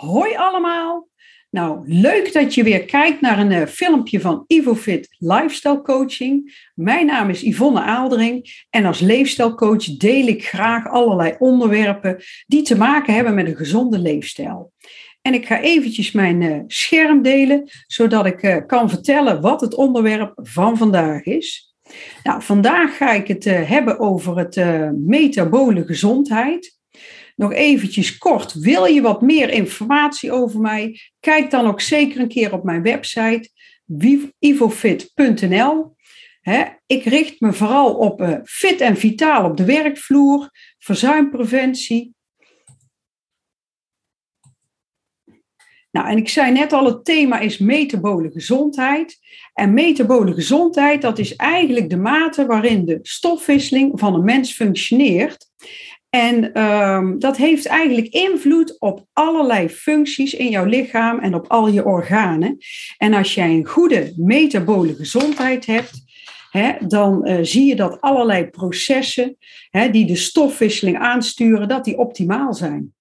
Hoi allemaal! Nou, leuk dat je weer kijkt naar een filmpje van Ivofit Lifestyle Coaching. Mijn naam is Yvonne Aaldering en als leefstijlcoach deel ik graag allerlei onderwerpen die te maken hebben met een gezonde leefstijl. En ik ga eventjes mijn scherm delen, zodat ik kan vertellen wat het onderwerp van vandaag is. Nou, vandaag ga ik het hebben over het metabole gezondheid. Nog eventjes kort, wil je wat meer informatie over mij? Kijk dan ook zeker een keer op mijn website ivofit.nl. Ik richt me vooral op fit en vitaal op de werkvloer, verzuimpreventie. Nou, en ik zei net al, het thema is metabole gezondheid. En metabole gezondheid, dat is eigenlijk de mate waarin de stofwisseling van een mens functioneert. En dat heeft eigenlijk invloed op allerlei functies in jouw lichaam en op al je organen. En als jij een goede metabole gezondheid hebt, dan zie je dat allerlei processen die de stofwisseling aansturen, dat die optimaal zijn.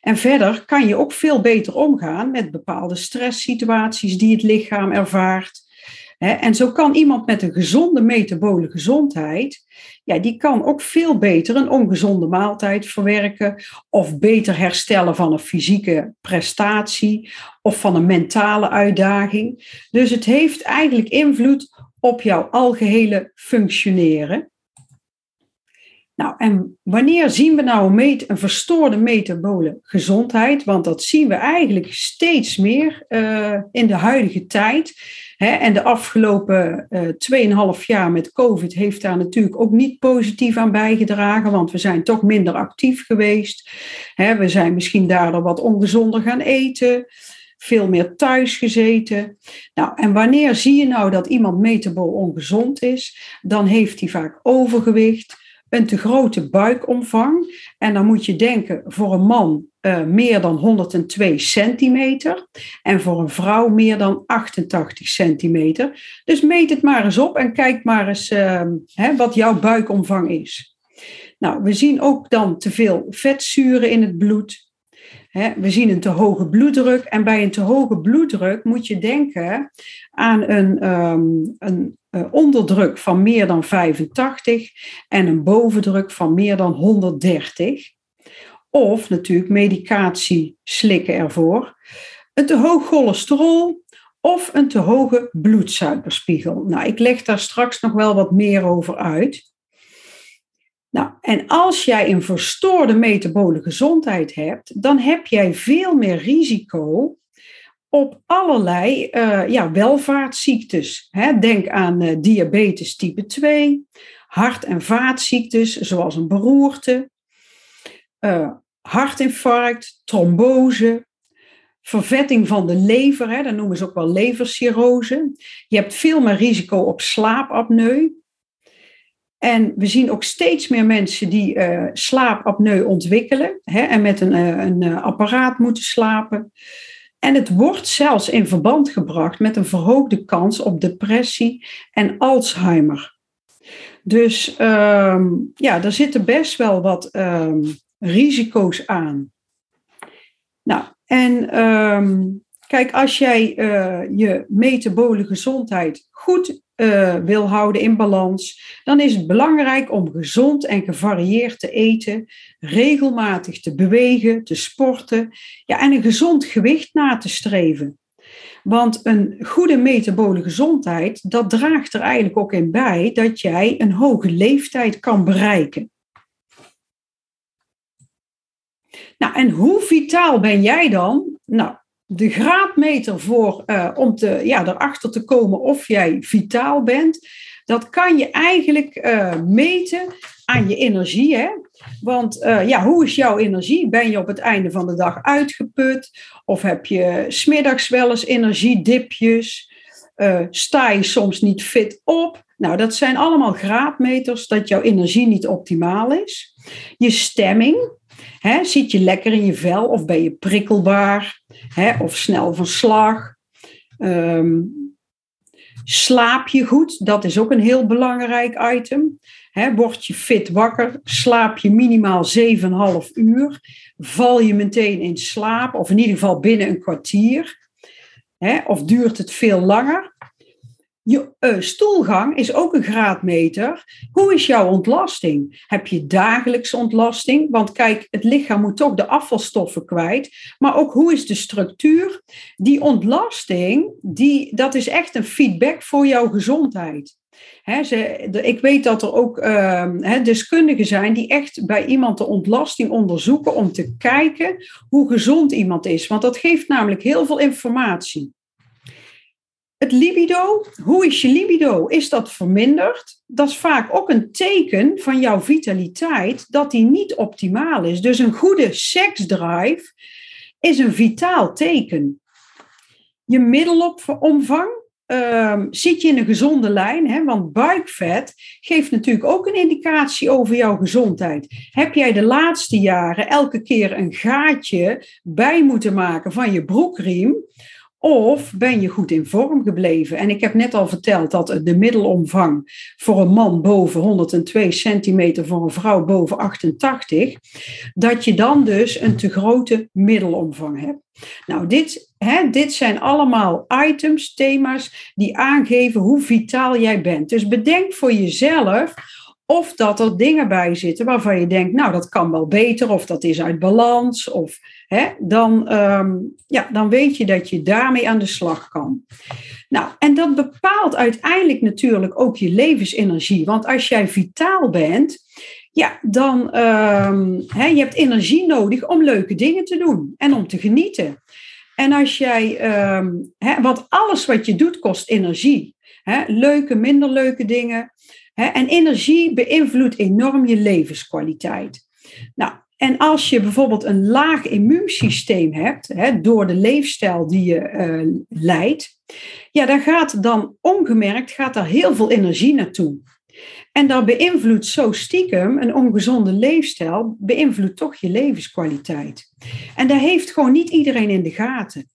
En verder kan je ook veel beter omgaan met bepaalde stresssituaties die het lichaam ervaart. En zo kan iemand met een gezonde metabole gezondheid, ja, die kan ook veel beter een ongezonde maaltijd verwerken of beter herstellen van een fysieke prestatie of van een mentale uitdaging. Dus het heeft eigenlijk invloed op jouw algehele functioneren. Nou, en wanneer zien we nou een verstoorde metabole gezondheid? Want dat zien we eigenlijk steeds meer in de huidige tijd. En de afgelopen 2,5 jaar met COVID heeft daar natuurlijk ook niet positief aan bijgedragen, want we zijn toch minder actief geweest. We zijn misschien daardoor wat ongezonder gaan eten, veel meer thuis gezeten. Nou, en wanneer zie je nou dat iemand metabool ongezond is? Dan heeft hij vaak overgewicht, een te grote buikomvang. En dan moet je denken voor een man meer dan 102 centimeter. En voor een vrouw meer dan 88 centimeter. Dus meet het maar eens op en kijk maar eens wat jouw buikomvang is. Nou, we zien ook dan te veel vetzuren in het bloed. We zien een te hoge bloeddruk. En bij een te hoge bloeddruk moet je denken aan een onderdruk van meer dan 85 en een bovendruk van meer dan 130. Of natuurlijk medicatie slikken ervoor. Een te hoog cholesterol of een te hoge bloedsuikerspiegel. Nou, ik leg daar straks nog wel wat meer over uit. Nou, en als jij een verstoorde metabole gezondheid hebt, dan heb jij veel meer risico op allerlei welvaartsziektes. Denk aan diabetes type 2, hart- en vaatziektes zoals een beroerte, hartinfarct, trombose, vervetting van de lever, dat noemen ze ook wel levercirrose. Je hebt veel meer risico op slaapapneu. En we zien ook steeds meer mensen die slaapapneu ontwikkelen en met een apparaat moeten slapen. En het wordt zelfs in verband gebracht met een verhoogde kans op depressie en Alzheimer. Dus daar zitten best wel wat risico's aan. Nou, en kijk, als jij je metabole gezondheid goed wil houden in balans, dan is het belangrijk om gezond en gevarieerd te eten, regelmatig te bewegen, te sporten, en een gezond gewicht na te streven. Want een goede metabole gezondheid, dat draagt er eigenlijk ook in bij dat jij een hoge leeftijd kan bereiken. Nou, en hoe vitaal ben jij dan? Nou, de graadmeter voor, om erachter te komen of jij vitaal bent, dat kan je eigenlijk meten aan je energie. Hè? Want hoe is jouw energie? Ben je op het einde van de dag uitgeput? Of heb je 's middags wel eens energiedipjes? Sta je soms niet fit op? Nou, dat zijn allemaal graadmeters dat jouw energie niet optimaal is. Je stemming. Zit je lekker in je vel of ben je prikkelbaar of snel van slag? Slaap je goed? Dat is ook een heel belangrijk item. Word je fit wakker, slaap je minimaal 7,5 uur, val je meteen in slaap, of in ieder geval binnen een kwartier, of duurt het veel langer. Je stoelgang is ook een graadmeter. Hoe is jouw ontlasting? Heb je dagelijks ontlasting? Want kijk, het lichaam moet toch de afvalstoffen kwijt. Maar ook hoe is de structuur? Die ontlasting, dat is echt een feedback voor jouw gezondheid. Ik weet dat er ook deskundigen zijn die echt bij iemand de ontlasting onderzoeken om te kijken hoe gezond iemand is. Want dat geeft namelijk heel veel informatie. Het libido, hoe is je libido? Is dat verminderd? Dat is vaak ook een teken van jouw vitaliteit, dat die niet optimaal is. Dus een goede seksdrive is een vitaal teken. Je middelomvang, zit je in een gezonde lijn, want buikvet geeft natuurlijk ook een indicatie over jouw gezondheid. Heb jij de laatste jaren elke keer een gaatje bij moeten maken van je broekriem? Of ben je goed in vorm gebleven? En ik heb net al verteld dat de middelomvang voor een man boven 102 centimeter, voor een vrouw boven 88, dat je dan dus een te grote middelomvang hebt. Nou, dit zijn allemaal items, thema's die aangeven hoe vitaal jij bent. Dus bedenk voor jezelf of dat er dingen bij zitten waarvan je denkt, nou, dat kan wel beter, of dat is uit balans, of dan weet je dat je daarmee aan de slag kan. Nou, en dat bepaalt uiteindelijk natuurlijk ook je levensenergie. Want als jij vitaal bent, je hebt energie nodig om leuke dingen te doen en om te genieten. En als jij, want alles wat je doet kost energie. Leuke, minder leuke dingen. En energie beïnvloedt enorm je levenskwaliteit. Nou, en als je bijvoorbeeld een laag immuunsysteem hebt, door de leefstijl die je leidt, dan gaat ongemerkt heel veel energie naartoe. En dat beïnvloedt zo stiekem, een ongezonde leefstijl beïnvloedt toch je levenskwaliteit. En dat heeft gewoon niet iedereen in de gaten.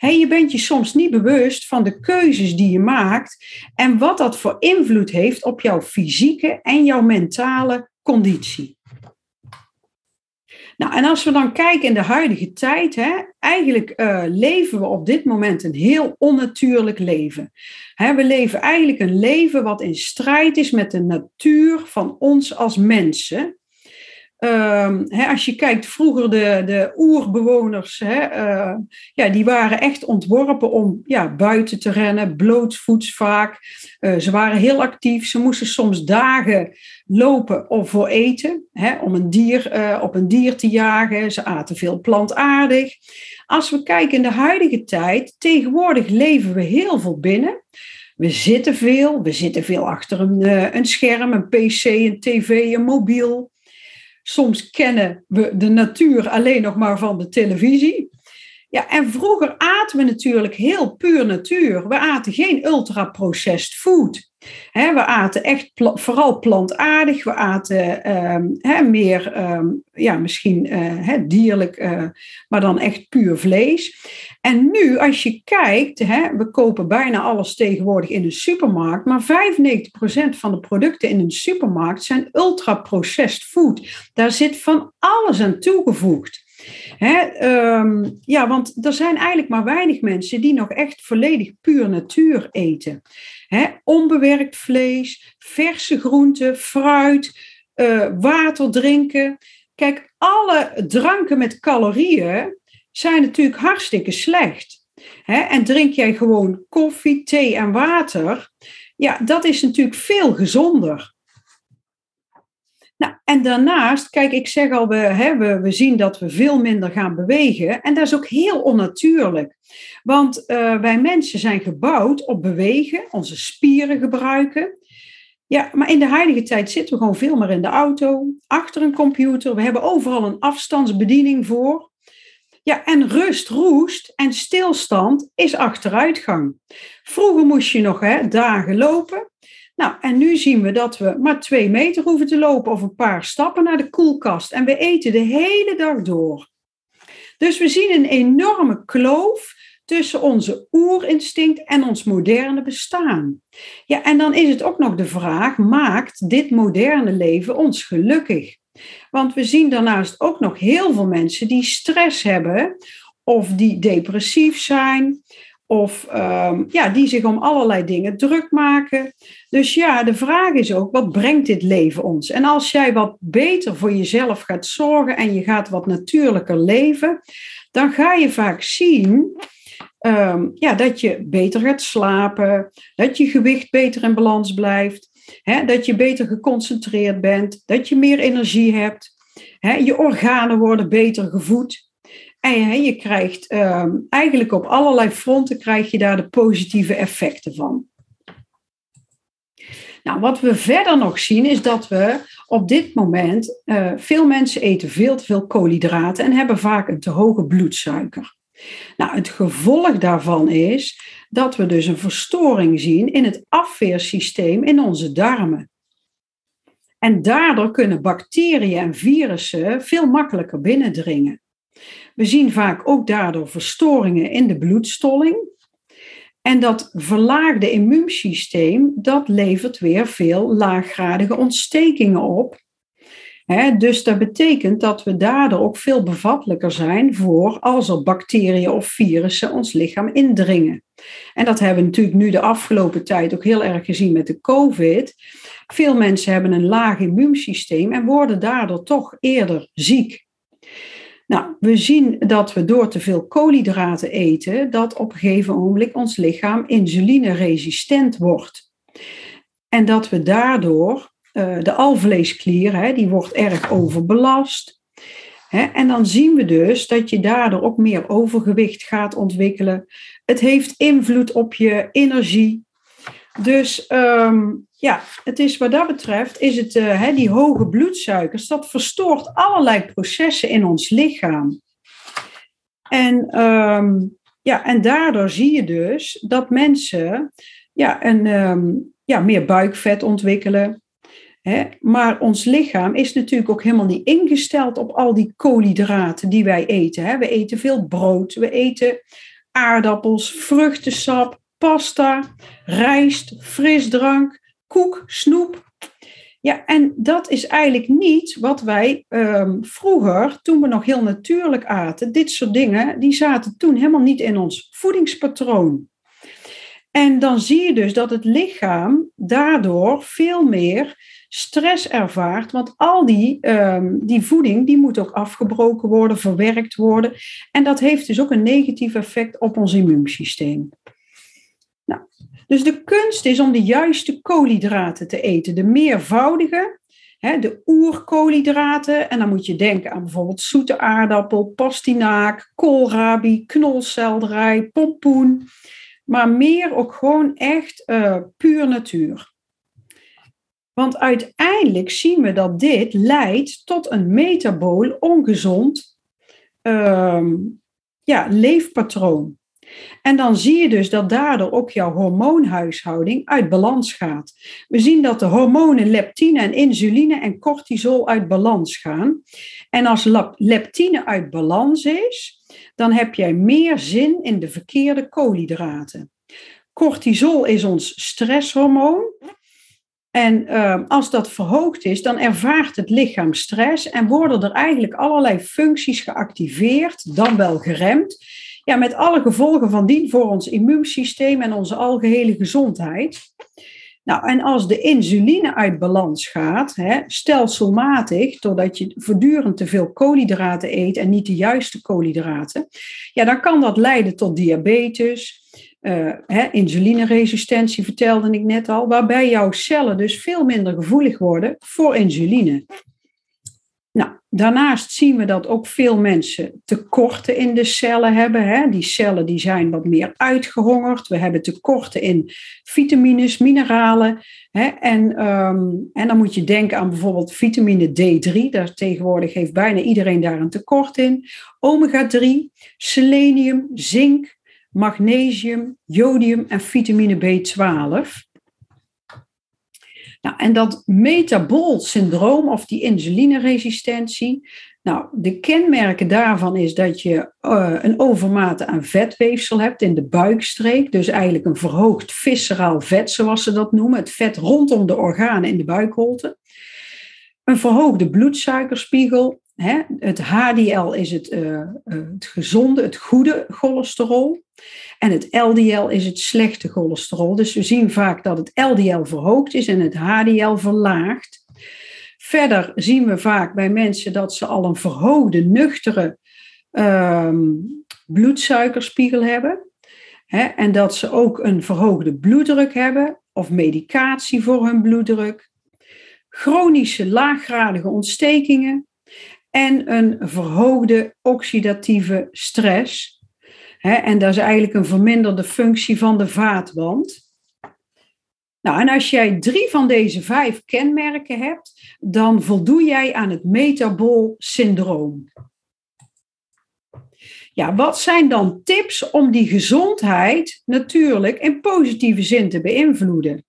Je bent je soms niet bewust van de keuzes die je maakt en wat dat voor invloed heeft op jouw fysieke en jouw mentale conditie. Nou, en als we dan kijken in de huidige tijd, eigenlijk leven we op dit moment een heel onnatuurlijk leven. We leven eigenlijk een leven wat in strijd is met de natuur van ons als mensen. Als je kijkt, vroeger de oerbewoners, die waren echt ontworpen om buiten te rennen, blootvoets vaak. Ze waren heel actief, ze moesten soms dagen lopen of voor eten, om op een dier te jagen. Ze aten veel plantaardig. Als we kijken in de huidige tijd, tegenwoordig leven we heel veel binnen. We zitten veel achter een scherm, een pc, een tv, een mobiel. Soms kennen we de natuur alleen nog maar van de televisie. Ja, en vroeger aten we natuurlijk heel puur natuur. We aten geen ultra-processed food. We aten echt vooral plantaardig. We aten meer dierlijk, maar dan echt puur vlees. En nu, als je kijkt, we kopen bijna alles tegenwoordig in een supermarkt, maar 95% van de producten in een supermarkt zijn ultra-processed food. Daar zit van alles aan toegevoegd. Want er zijn eigenlijk maar weinig mensen die nog echt volledig puur natuur eten. Onbewerkt vlees, verse groenten, fruit, water drinken. Kijk, alle dranken met calorieën zijn natuurlijk hartstikke slecht. En drink jij gewoon koffie, thee en water, dat is natuurlijk veel gezonder. Nou, en daarnaast, kijk, ik zeg al, we zien dat we veel minder gaan bewegen. En dat is ook heel onnatuurlijk. Want wij mensen zijn gebouwd op bewegen, onze spieren gebruiken. Ja, maar in de huidige tijd zitten we gewoon veel meer in de auto, achter een computer. We hebben overal een afstandsbediening voor. Ja, en rust, roest en stilstand is achteruitgang. Vroeger moest je nog dagen lopen. Nou, en nu zien we dat we maar 2 meter hoeven te lopen of een paar stappen naar de koelkast. En we eten de hele dag door. Dus we zien een enorme kloof tussen onze oerinstinct en ons moderne bestaan. Ja, en dan is het ook nog de vraag, maakt dit moderne leven ons gelukkig? Want we zien daarnaast ook nog heel veel mensen die stress hebben of die depressief zijn of die zich om allerlei dingen druk maken. Dus ja, de vraag is ook, wat brengt dit leven ons? En als jij wat beter voor jezelf gaat zorgen en je gaat wat natuurlijker leven, dan ga je vaak zien dat je beter gaat slapen, dat je gewicht beter in balans blijft. He, dat je beter geconcentreerd bent, dat je meer energie hebt. He, je organen worden beter gevoed. En je krijgt eigenlijk op allerlei fronten krijg je daar de positieve effecten van. Nou, wat we verder nog zien is dat we op dit moment... veel mensen eten veel te veel koolhydraten en hebben vaak een te hoge bloedsuiker. Nou, het gevolg daarvan is dat we dus een verstoring zien in het afweersysteem in onze darmen. En daardoor kunnen bacteriën en virussen veel makkelijker binnendringen. We zien vaak ook daardoor verstoringen in de bloedstolling. En dat verlaagde immuunsysteem, dat levert weer veel laaggradige ontstekingen op. He, dus dat betekent dat we daardoor ook veel bevattelijker zijn voor als er bacteriën of virussen ons lichaam indringen. En dat hebben we natuurlijk nu de afgelopen tijd ook heel erg gezien met de COVID. Veel mensen hebben een laag immuunsysteem en worden daardoor toch eerder ziek. Nou, we zien dat we door te veel koolhydraten eten, dat op een gegeven ogenblik ons lichaam insulineresistent wordt. En dat we daardoor... de alvleesklier, die wordt erg overbelast. En dan zien we dus dat je daardoor ook meer overgewicht gaat ontwikkelen. Het heeft invloed op je energie. Dus het is wat dat betreft, is het die hoge bloedsuikers, dat verstoort allerlei processen in ons lichaam. En daardoor zie je dus dat mensen meer buikvet ontwikkelen. Maar ons lichaam is natuurlijk ook helemaal niet ingesteld op al die koolhydraten die wij eten. We eten veel brood, we eten aardappels, vruchtensap, pasta, rijst, frisdrank, koek, snoep. Ja, en dat is eigenlijk niet wat wij vroeger, toen we nog heel natuurlijk aten, dit soort dingen, die zaten toen helemaal niet in ons voedingspatroon. En dan zie je dus dat het lichaam daardoor veel meer stress ervaart. Want al die voeding die moet ook afgebroken worden, verwerkt worden. En dat heeft dus ook een negatief effect op ons immuunsysteem. Nou, dus de kunst is om de juiste koolhydraten te eten. De meervoudige, de oerkoolhydraten. En dan moet je denken aan bijvoorbeeld zoete aardappel, pastinaak, koolrabi, knolselderij, pompoen. Maar meer ook gewoon echt puur natuur. Want uiteindelijk zien we dat dit leidt tot een metabool ongezond leefpatroon. En dan zie je dus dat daardoor ook jouw hormoonhuishouding uit balans gaat. We zien dat de hormonen leptine en insuline en cortisol uit balans gaan. En als leptine uit balans is, dan heb jij meer zin in de verkeerde koolhydraten. Cortisol is ons stresshormoon. En als dat verhoogd is, dan ervaart het lichaam stress en worden er eigenlijk allerlei functies geactiveerd, dan wel geremd. Ja, met alle gevolgen van dien voor ons immuunsysteem en onze algehele gezondheid. Nou, en als de insuline uit balans gaat, stelselmatig, doordat je voortdurend te veel koolhydraten eet en niet de juiste koolhydraten, ja, dan kan dat leiden tot diabetes, insulineresistentie vertelde ik net al, waarbij jouw cellen dus veel minder gevoelig worden voor insuline. Nou, daarnaast zien we dat ook veel mensen tekorten in de cellen hebben. Die cellen die zijn wat meer uitgehongerd. We hebben tekorten in vitamines, mineralen. En dan moet je denken aan bijvoorbeeld vitamine D3. Daar tegenwoordig heeft bijna iedereen daar een tekort in. Omega-3, selenium, zink, magnesium, jodium en vitamine B12. Nou, en dat metaboolsyndroom of die insulineresistentie, Nou, de kenmerken daarvan is dat je een overmaat aan vetweefsel hebt in de buikstreek. Dus eigenlijk een verhoogd visceraal vet, zoals ze dat noemen. Het vet rondom de organen in de buikholte. Een verhoogde bloedsuikerspiegel. Hè? Het HDL is het gezonde, het goede cholesterol. En het LDL is het slechte cholesterol. Dus we zien vaak dat het LDL verhoogd is en het HDL verlaagd. Verder zien we vaak bij mensen dat ze al een verhoogde, nuchtere bloedsuikerspiegel hebben. Hè, en dat ze ook een verhoogde bloeddruk hebben of medicatie voor hun bloeddruk. Chronische laaggradige ontstekingen en een verhoogde oxidatieve stress. Hè, en dat is eigenlijk een verminderde functie van de vaatwand. Nou, en als jij 3 van deze 5 kenmerken hebt, dan voldoe jij aan het metaboolsyndroom. Ja, wat zijn dan tips om die gezondheid natuurlijk in positieve zin te beïnvloeden?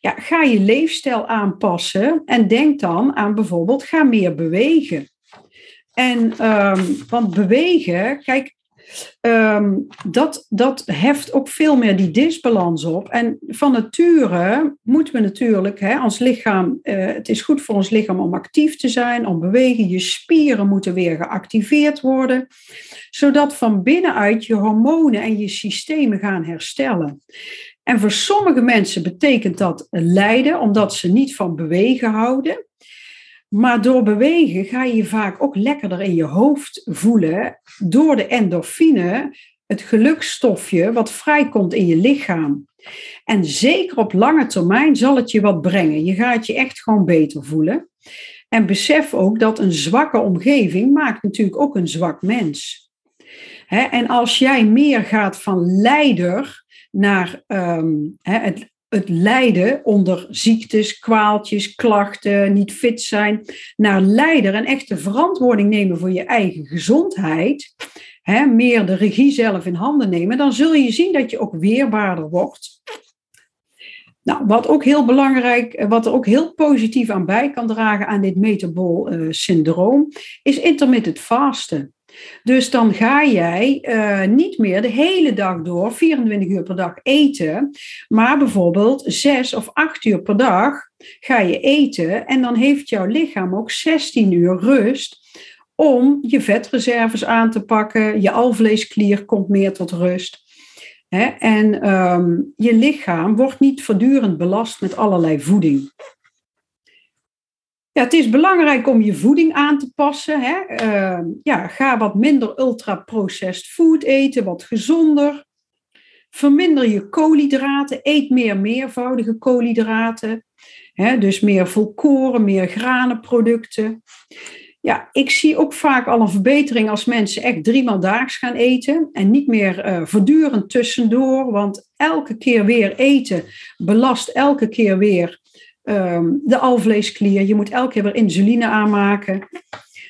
Ja, ga je leefstijl aanpassen en denk dan aan bijvoorbeeld ga meer bewegen. En, want bewegen, kijk... Dat heft ook veel meer die disbalans op. En van nature moeten we natuurlijk, ons lichaam, het is goed voor ons lichaam om actief te zijn, om te bewegen. Je spieren moeten weer geactiveerd worden, zodat van binnenuit je hormonen en je systemen gaan herstellen. En voor sommige mensen betekent dat lijden, omdat ze niet van bewegen houden. Maar door bewegen ga je vaak ook lekkerder in je hoofd voelen door de endorfine, het geluksstofje wat vrijkomt in je lichaam. En zeker op lange termijn zal het je wat brengen. Je gaat je echt gewoon beter voelen. En besef ook dat een zwakke omgeving maakt natuurlijk ook een zwak mens. En als jij meer gaat van leider naar het lijden onder ziektes, kwaaltjes, klachten, niet fit zijn, naar leider en echt de verantwoording nemen voor je eigen gezondheid, meer de regie zelf in handen nemen, dan zul je zien dat je ook weerbaarder wordt. Nou, wat ook heel belangrijk, wat er ook heel positief aan bij kan dragen aan dit metaboolsyndroom, is intermittent fasten. Dus dan ga jij niet meer de hele dag door, 24 uur per dag eten, maar bijvoorbeeld 6 of 8 uur per dag ga je eten en dan heeft jouw lichaam ook 16 uur rust om je vetreserves aan te pakken, je alvleesklier komt meer tot rust. Hè? En je lichaam wordt niet voortdurend belast met allerlei voeding. Ja, het is belangrijk om je voeding aan te passen. Hè? Ga wat minder ultra-processed food eten, wat gezonder. Verminder je koolhydraten, eet meer meervoudige koolhydraten. Hè? Dus meer volkoren, meer granenproducten. Ja, ik zie ook vaak al een verbetering als mensen echt 3 maal daags gaan eten. En niet meer voortdurend tussendoor, want elke keer weer eten belast elke keer weer de alvleesklier. Je moet elke keer weer insuline aanmaken.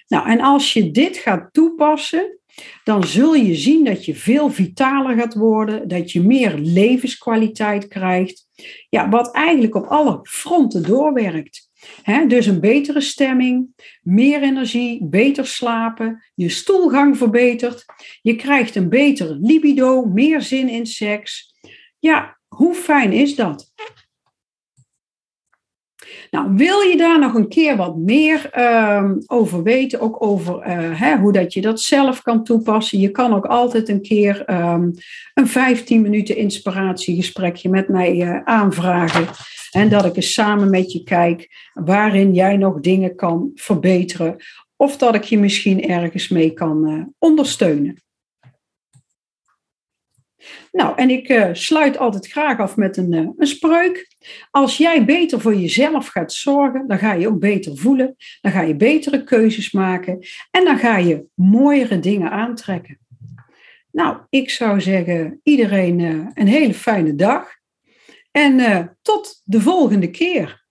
Nou, en als je dit gaat toepassen, dan zul je zien dat je veel vitaler gaat worden, dat je meer levenskwaliteit krijgt. Ja, wat eigenlijk op alle fronten doorwerkt. He, dus een betere stemming, meer energie, beter slapen, je stoelgang verbetert, je krijgt een betere libido, meer zin in seks. Ja, hoe fijn is dat? Nou, wil je daar nog een keer wat meer over weten, ook over hoe dat je dat zelf kan toepassen? Je kan ook altijd een keer een 15 minuten inspiratiegesprekje met mij aanvragen. En dat ik eens samen met je kijk waarin jij nog dingen kan verbeteren. Of dat ik je misschien ergens mee kan ondersteunen. Nou, en ik sluit altijd graag af met een spreuk. Als jij beter voor jezelf gaat zorgen, dan ga je ook beter voelen. Dan ga je betere keuzes maken. En dan ga je mooiere dingen aantrekken. Nou, ik zou zeggen iedereen een hele fijne dag. En tot de volgende keer.